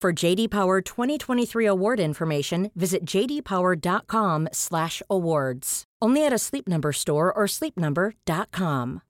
For J.D. Power 2023 award information, visit JDPower.com/awards. Only at a Sleep Number store or SleepNumber.com.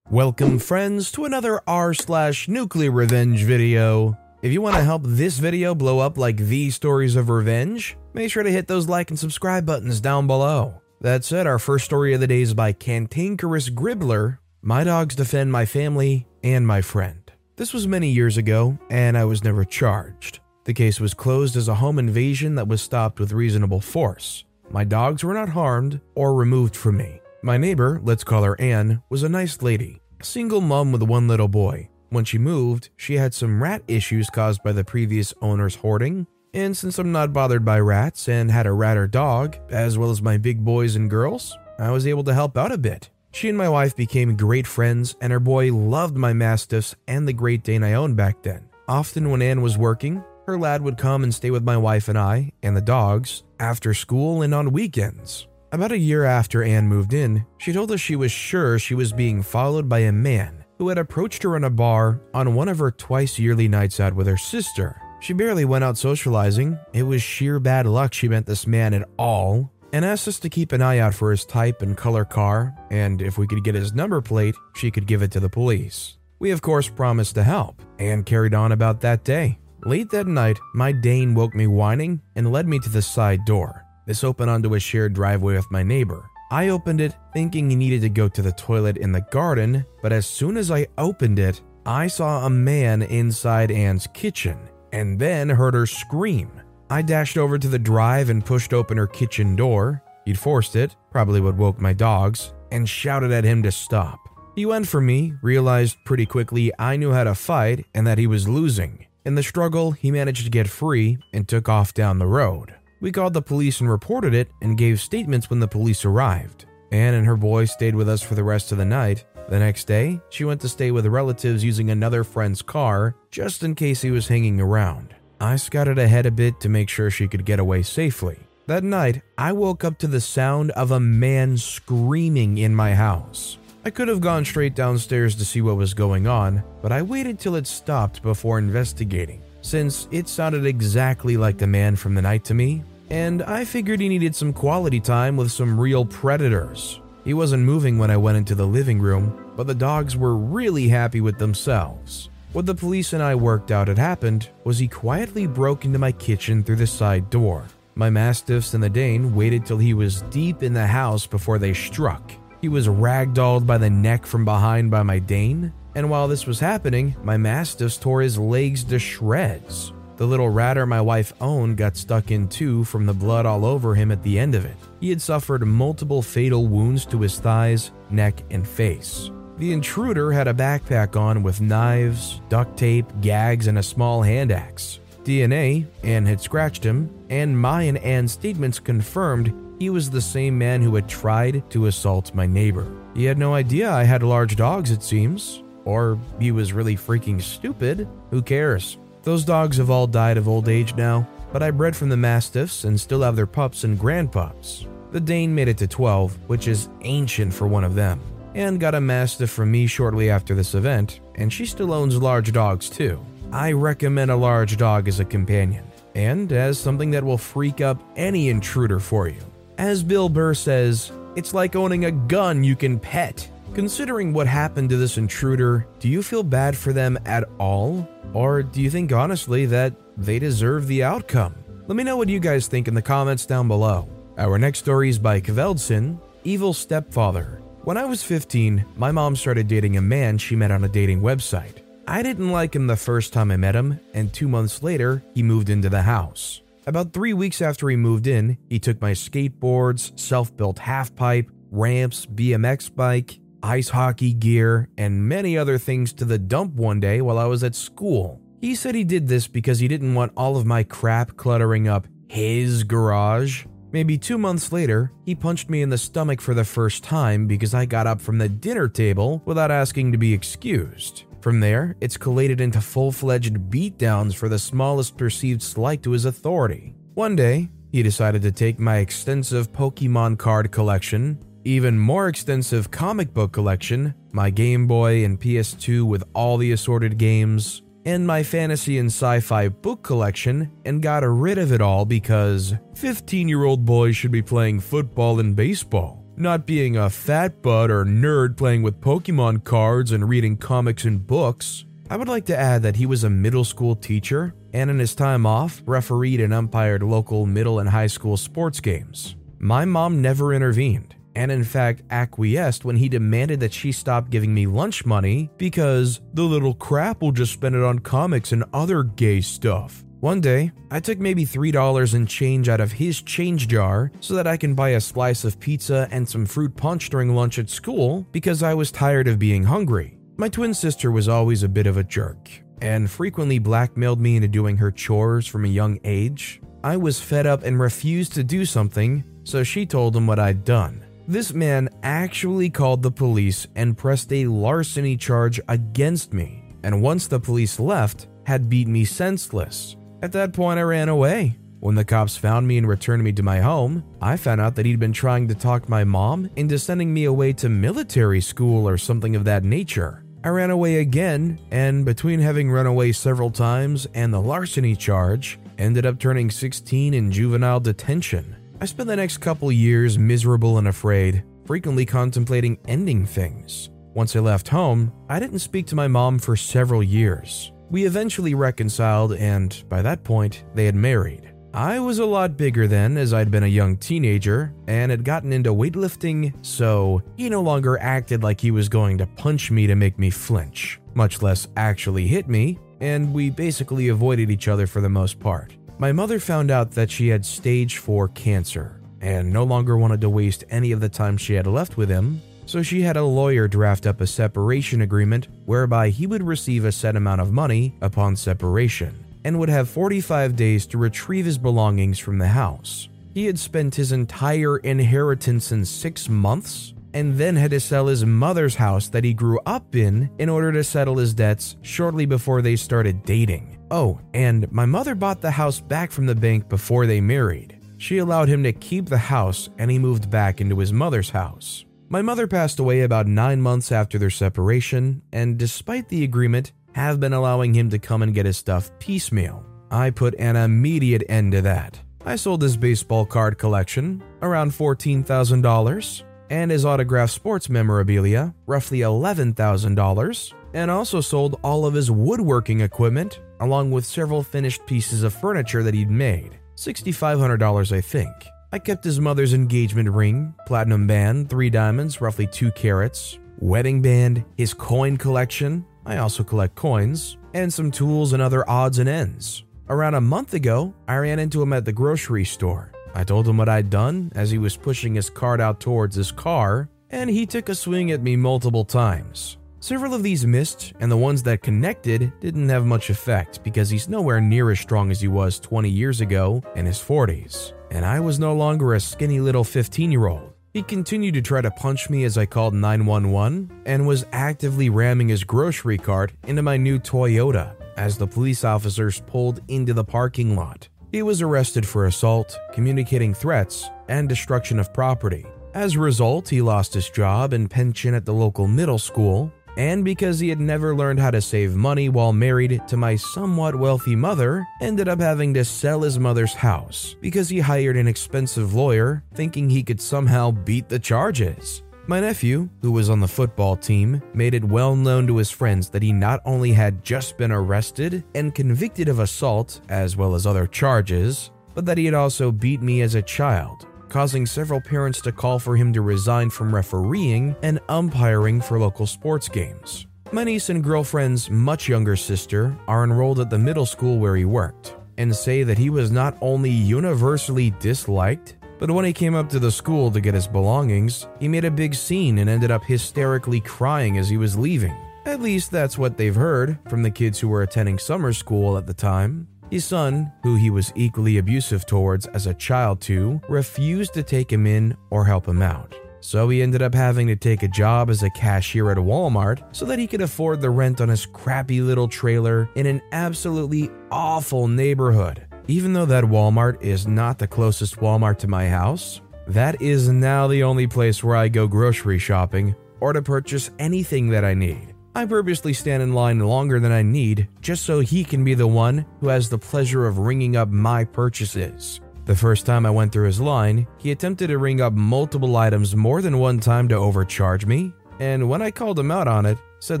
Welcome, friends, to another r/NuclearRevenge video. If you want to help this video blow up like the stories of revenge, make sure to hit those like and subscribe buttons down below. That said, our first story of the day is by Cantankerous Gribbler, My Dogs Defend My Family and My Friend. This was many years ago, and I was never charged. The case was closed as a home invasion that was stopped with reasonable force. My dogs were not harmed or removed from me. My neighbor, let's call her Anne, was a nice lady, a single mom with one little boy. When she moved, she had some rat issues caused by the previous owner's hoarding, and since I'm not bothered by rats and had a ratter dog, as well as my big boys and girls, I was able to help out a bit. She and my wife became great friends, and her boy loved my Mastiffs and the Great Dane I owned back then. Often when Anne was working, her lad would come and stay with my wife and I, and the dogs, after school and on weekends. About a year after Anne moved in, she told us she was sure she was being followed by a man who had approached her in a bar on one of her twice-yearly nights out with her sister. She barely went out socializing. It was sheer bad luck she met this man at all, and asked us to keep an eye out for his type and color car, and if we could get his number plate, she could give it to the police. We of course promised to help, and carried on about that day. Late that night, my Dane woke me whining and led me to the side door. This opened onto a shared driveway with my neighbor. I opened it, thinking he needed to go to the toilet in the garden, but as soon as I opened it, I saw a man inside Anne's kitchen, and then heard her scream. I dashed over to the drive and pushed open her kitchen door. He'd forced it, probably what woke my dogs, and shouted at him to stop. He went for me, realized pretty quickly I knew how to fight and that he was losing. In the struggle, he managed to get free and took off down the road. We called the police and reported it and gave statements when the police arrived. Anne and her boy stayed with us for the rest of the night. The next day, she went to stay with relatives using another friend's car just in case he was hanging around. I scouted ahead a bit to make sure she could get away safely. That night, I woke up to the sound of a man screaming in my house. I could have gone straight downstairs to see what was going on, but I waited till it stopped before investigating, since it sounded exactly like the man from the night to me, and I figured he needed some quality time with some real predators. He wasn't moving when I went into the living room, but the dogs were really happy with themselves. What the police and I worked out had happened was he quietly broke into my kitchen through the side door. My Mastiffs and the Dane waited till he was deep in the house before they struck. He was ragdolled by the neck from behind by my Dane, and while this was happening, my Mastiffs tore his legs to shreds. The little ratter my wife owned got stuck in two from the blood all over him at the end of it. He had suffered multiple fatal wounds to his thighs, neck, and face. The intruder had a backpack on with knives, duct tape, gags, and a small hand axe. DNA, Anne had scratched him, and my and Anne's statements confirmed he was the same man who had tried to assault my neighbor. He had no idea I had large dogs, it seems. Or he was really freaking stupid. Who cares? Those dogs have all died of old age now, but I bred from the Mastiffs and still have their pups and grandpups. The Dane made it to 12, which is ancient for one of them. Anne got a Mastiff from me shortly after this event, and she still owns large dogs too. I recommend a large dog as a companion, and as something that will freak up any intruder for you. As Bill Burr says, it's like owning a gun you can pet. Considering what happened to this intruder, do you feel bad for them at all? Or do you think honestly that they deserve the outcome? Let me know what you guys think in the comments down below. Our next story is by Kveldsen, Evil Stepfather. When I was 15, my mom started dating a man she met on a dating website. I didn't like him the first time I met him, and 2 months later, he moved into the house. About 3 weeks after he moved in, he took my skateboards, self-built half-pipe, ramps, BMX bike, ice hockey gear, and many other things to the dump one day while I was at school. He said he did this because he didn't want all of my crap cluttering up his garage. Maybe 2 months later, he punched me in the stomach for the first time because I got up from the dinner table without asking to be excused. From there, it's collated into full-fledged beatdowns for the smallest perceived slight to his authority. One day, he decided to take my extensive Pokemon card collection, even more extensive comic book collection, my Game Boy and PS2 with all the assorted games, and my fantasy and sci-fi book collection, and got rid of it all because 15-year-old boys should be playing football and baseball, not being a fat butt or nerd playing with Pokemon cards and reading comics and books. I would like to add that he was a middle school teacher, and in his time off, refereed and umpired local middle and high school sports games. My mom never intervened, and in fact acquiesced when he demanded that she stop giving me lunch money because the little crap will just spend it on comics and other gay stuff. One day, I took maybe $3 in change out of his change jar so that I can buy a slice of pizza and some fruit punch during lunch at school because I was tired of being hungry. My twin sister was always a bit of a jerk and frequently blackmailed me into doing her chores from a young age. I was fed up and refused to do something, so she told him what I'd done. This man actually called the police and pressed a larceny charge against me, and once the police left, had beat me senseless. At that point, I ran away. When the cops found me and returned me to my home, I found out that he'd been trying to talk my mom into sending me away to military school or something of that nature. I ran away again, and between having run away several times and the larceny charge, ended up turning 16 in juvenile detention. I spent the next couple years miserable and afraid, frequently contemplating ending things. Once I left home, I didn't speak to my mom for several years. We eventually reconciled, and by that point, they had married. I was a lot bigger then, as I'd been a young teenager and had gotten into weightlifting, so he no longer acted like he was going to punch me to make me flinch, much less actually hit me, and we basically avoided each other for the most part. My mother found out that she had stage 4 cancer and no longer wanted to waste any of the time she had left with him, so she had a lawyer draft up a separation agreement whereby he would receive a set amount of money upon separation and would have 45 days to retrieve his belongings from the house. He had spent his entire inheritance in 6 months and then had to sell his mother's house that he grew up in order to settle his debts shortly before they started dating. Oh, and my mother bought the house back from the bank before they married. She allowed him to keep the house and he moved back into his mother's house. My mother passed away about 9 months after their separation, and despite the agreement, have been allowing him to come and get his stuff piecemeal. I put an immediate end to that. I sold his baseball card collection, around $14,000, and his autographed sports memorabilia, roughly $11,000, and also sold all of his woodworking equipment, along with several finished pieces of furniture that he'd made, $6,500 I think. I kept his mother's engagement ring, platinum band, 3 diamonds, roughly 2 carats, wedding band, his coin collection, I also collect coins, and some tools and other odds and ends. Around a month ago, I ran into him at the grocery store. I told him what I'd done as he was pushing his cart out towards his car, and he took a swing at me multiple times. Several of these missed, and the ones that connected didn't have much effect because he's nowhere near as strong as he was 20 years ago in his 40s, and I was no longer a skinny little 15-year-old. He continued to try to punch me as I called 911 and was actively ramming his grocery cart into my new Toyota as the police officers pulled into the parking lot. He was arrested for assault, communicating threats, and destruction of property. As a result, he lost his job and pension at the local middle school. And because he had never learned how to save money while married to my somewhat wealthy mother, ended up having to sell his mother's house because he hired an expensive lawyer thinking he could somehow beat the charges. My nephew, who was on the football team, made it well known to his friends that he not only had just been arrested and convicted of assault as well as other charges, but that he had also beat me as a child, causing several parents to call for him to resign from refereeing and umpiring for local sports games. My niece and girlfriend's much younger sister are enrolled at the middle school where he worked and say that he was not only universally disliked, but when he came up to the school to get his belongings, he made a big scene and ended up hysterically crying as he was leaving. At least that's what they've heard from the kids who were attending summer school at the time. His son, who he was equally abusive towards as a child to, refused to take him in or help him out. So he ended up having to take a job as a cashier at a Walmart so that he could afford the rent on his crappy little trailer in an absolutely awful neighborhood. Even though that Walmart is not the closest Walmart to my house, that is now the only place where I go grocery shopping or to purchase anything that I need. I purposely stand in line longer than I need just so he can be the one who has the pleasure of ringing up my purchases. The first time I went through his line, he attempted to ring up multiple items more than one time to overcharge me, and when I called him out on it, said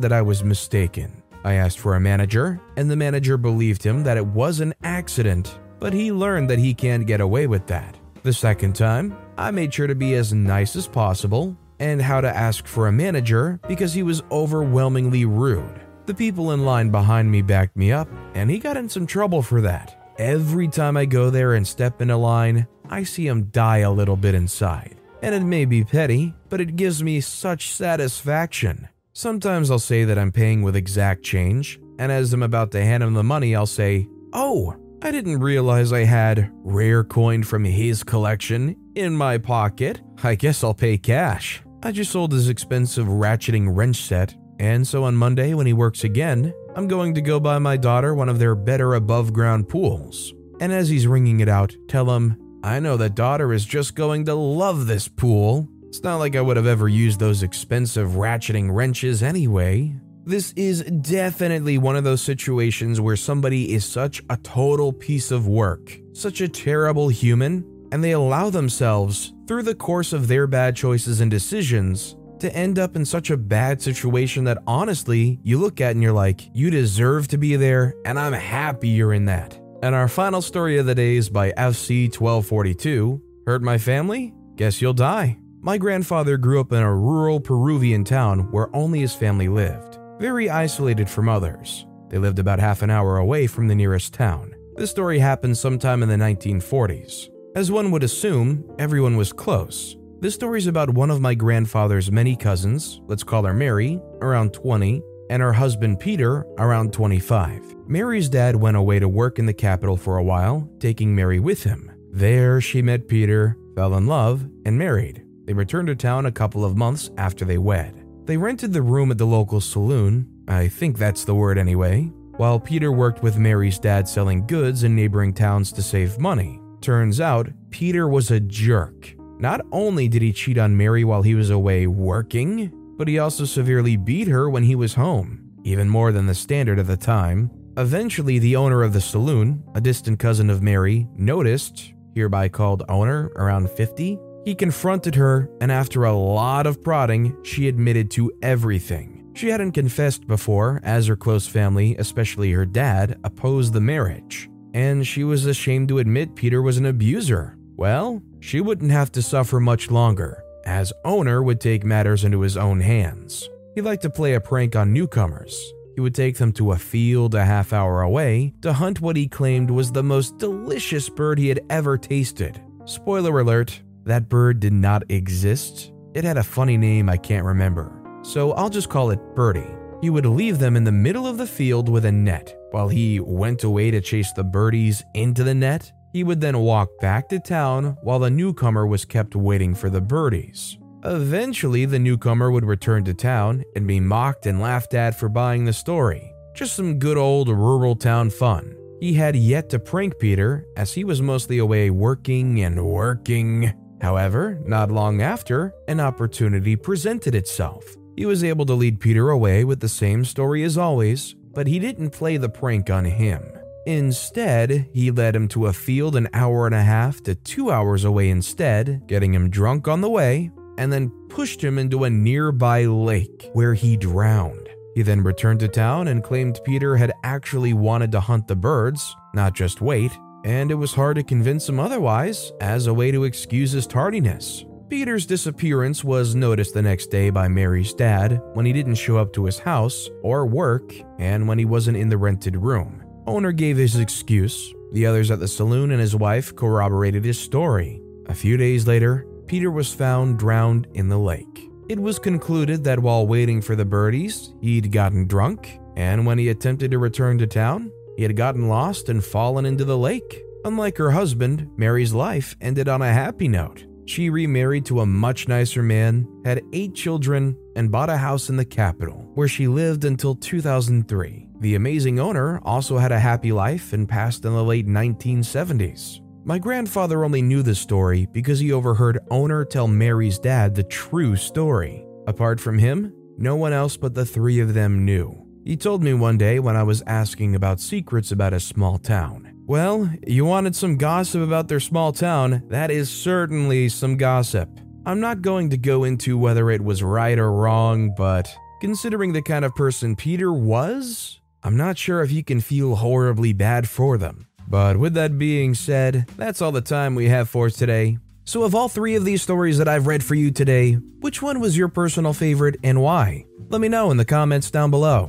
that I was mistaken. I asked for a manager, and the manager believed him that it was an accident, but he learned that he can't get away with that. The second time, I made sure to be as nice as possible and how to ask for a manager because he was overwhelmingly rude. The people in line behind me backed me up, and he got in some trouble for that. Every time I go there and step in a line, I see him die a little bit inside. And it may be petty, but it gives me such satisfaction. Sometimes I'll say that I'm paying with exact change, and as I'm about to hand him the money, I'll say, "Oh, I didn't realize I had rare coin from his collection in my pocket. I guess I'll pay cash." I just sold his expensive ratcheting wrench set, and so on Monday when he works again, I'm going to go buy my daughter one of their better above-ground pools. And as he's ringing it out, tell him, I know that daughter is just going to love this pool. It's not like I would have ever used those expensive ratcheting wrenches anyway. This is definitely one of those situations where somebody is such a total piece of work, such a terrible human, and they allow themselves, through the course of their bad choices and decisions, to end up in such a bad situation that honestly, you look at and you're like, you deserve to be there, and I'm happy you're in that. And our final story of the day is by FC1242. Hurt my family? Guess you'll die. My grandfather grew up in a rural Peruvian town where only his family lived, very isolated from others. They lived about half an hour away from the nearest town. This story happened sometime in the 1940s. As one would assume, everyone was close. This story is about one of my grandfather's many cousins, let's call her Mary, around 20, and her husband Peter, around 25. Mary's dad went away to work in the capital for a while, taking Mary with him. There she met Peter, fell in love, and married. They returned to town a couple of months after they wed. They rented the room at the local saloon, I think that's the word anyway, while Peter worked with Mary's dad selling goods in neighboring towns to save money. Turns out, Peter was a jerk. Not only did he cheat on Mary while he was away working, but he also severely beat her when he was home, even more than the standard at the time. Eventually, the owner of the saloon, a distant cousin of Mary, noticed, hereby called owner, around 50. He confronted her, and after a lot of prodding, she admitted to everything. She hadn't confessed before, as her close family, especially her dad, opposed the marriage, and she was ashamed to admit Peter was an abuser. Well, she wouldn't have to suffer much longer, as owner would take matters into his own hands. He liked to play a prank on newcomers. He would take them to a field a half hour away to hunt what he claimed was the most delicious bird he had ever tasted. Spoiler alert, that bird did not exist. It had a funny name I can't remember, so I'll just call it Birdie. He would leave them in the middle of the field with a net. While he went away to chase the birdies into the net, he would then walk back to town while the newcomer was kept waiting for the birdies. Eventually, the newcomer would return to town and be mocked and laughed at for buying the story. Just some good old rural town fun. He had yet to prank Peter, as he was mostly away working and working. However, not long after, an opportunity presented itself. He was able to lead Peter away with the same story as always, but he didn't play the prank on him. Instead, he led him to a field an hour and a half to 2 hours away instead, getting him drunk on the way, and then pushed him into a nearby lake where he drowned. He then returned to town and claimed Peter had actually wanted to hunt the birds, not just wait, and it was hard to convince him otherwise as a way to excuse his tardiness. Peter's disappearance was noticed the next day by Mary's dad when he didn't show up to his house or work and when he wasn't in the rented room. Owner gave his excuse, the others at the saloon and his wife corroborated his story. A few days later, Peter was found drowned in the lake. It was concluded that while waiting for the birdies, he'd gotten drunk, and when he attempted to return to town, he had gotten lost and fallen into the lake. Unlike her husband, Mary's life ended on a happy note. She remarried to a much nicer man, had 8 children, and bought a house in the capital, where she lived until 2003. The amazing owner also had a happy life and passed in the late 1970s. My grandfather only knew this story because he overheard owner tell Mary's dad the true story. Apart from him, no one else but the three of them knew. He told me one day when I was asking about secrets about a small town. Well, you wanted some gossip about their small town, that is certainly some gossip. I'm not going to go into whether it was right or wrong, but considering the kind of person Peter was, I'm not sure if you can feel horribly bad for them. But with that being said, that's all the time we have for today. So of all three of these stories that I've read for you today, which one was your personal favorite and why? Let me know in the comments down below.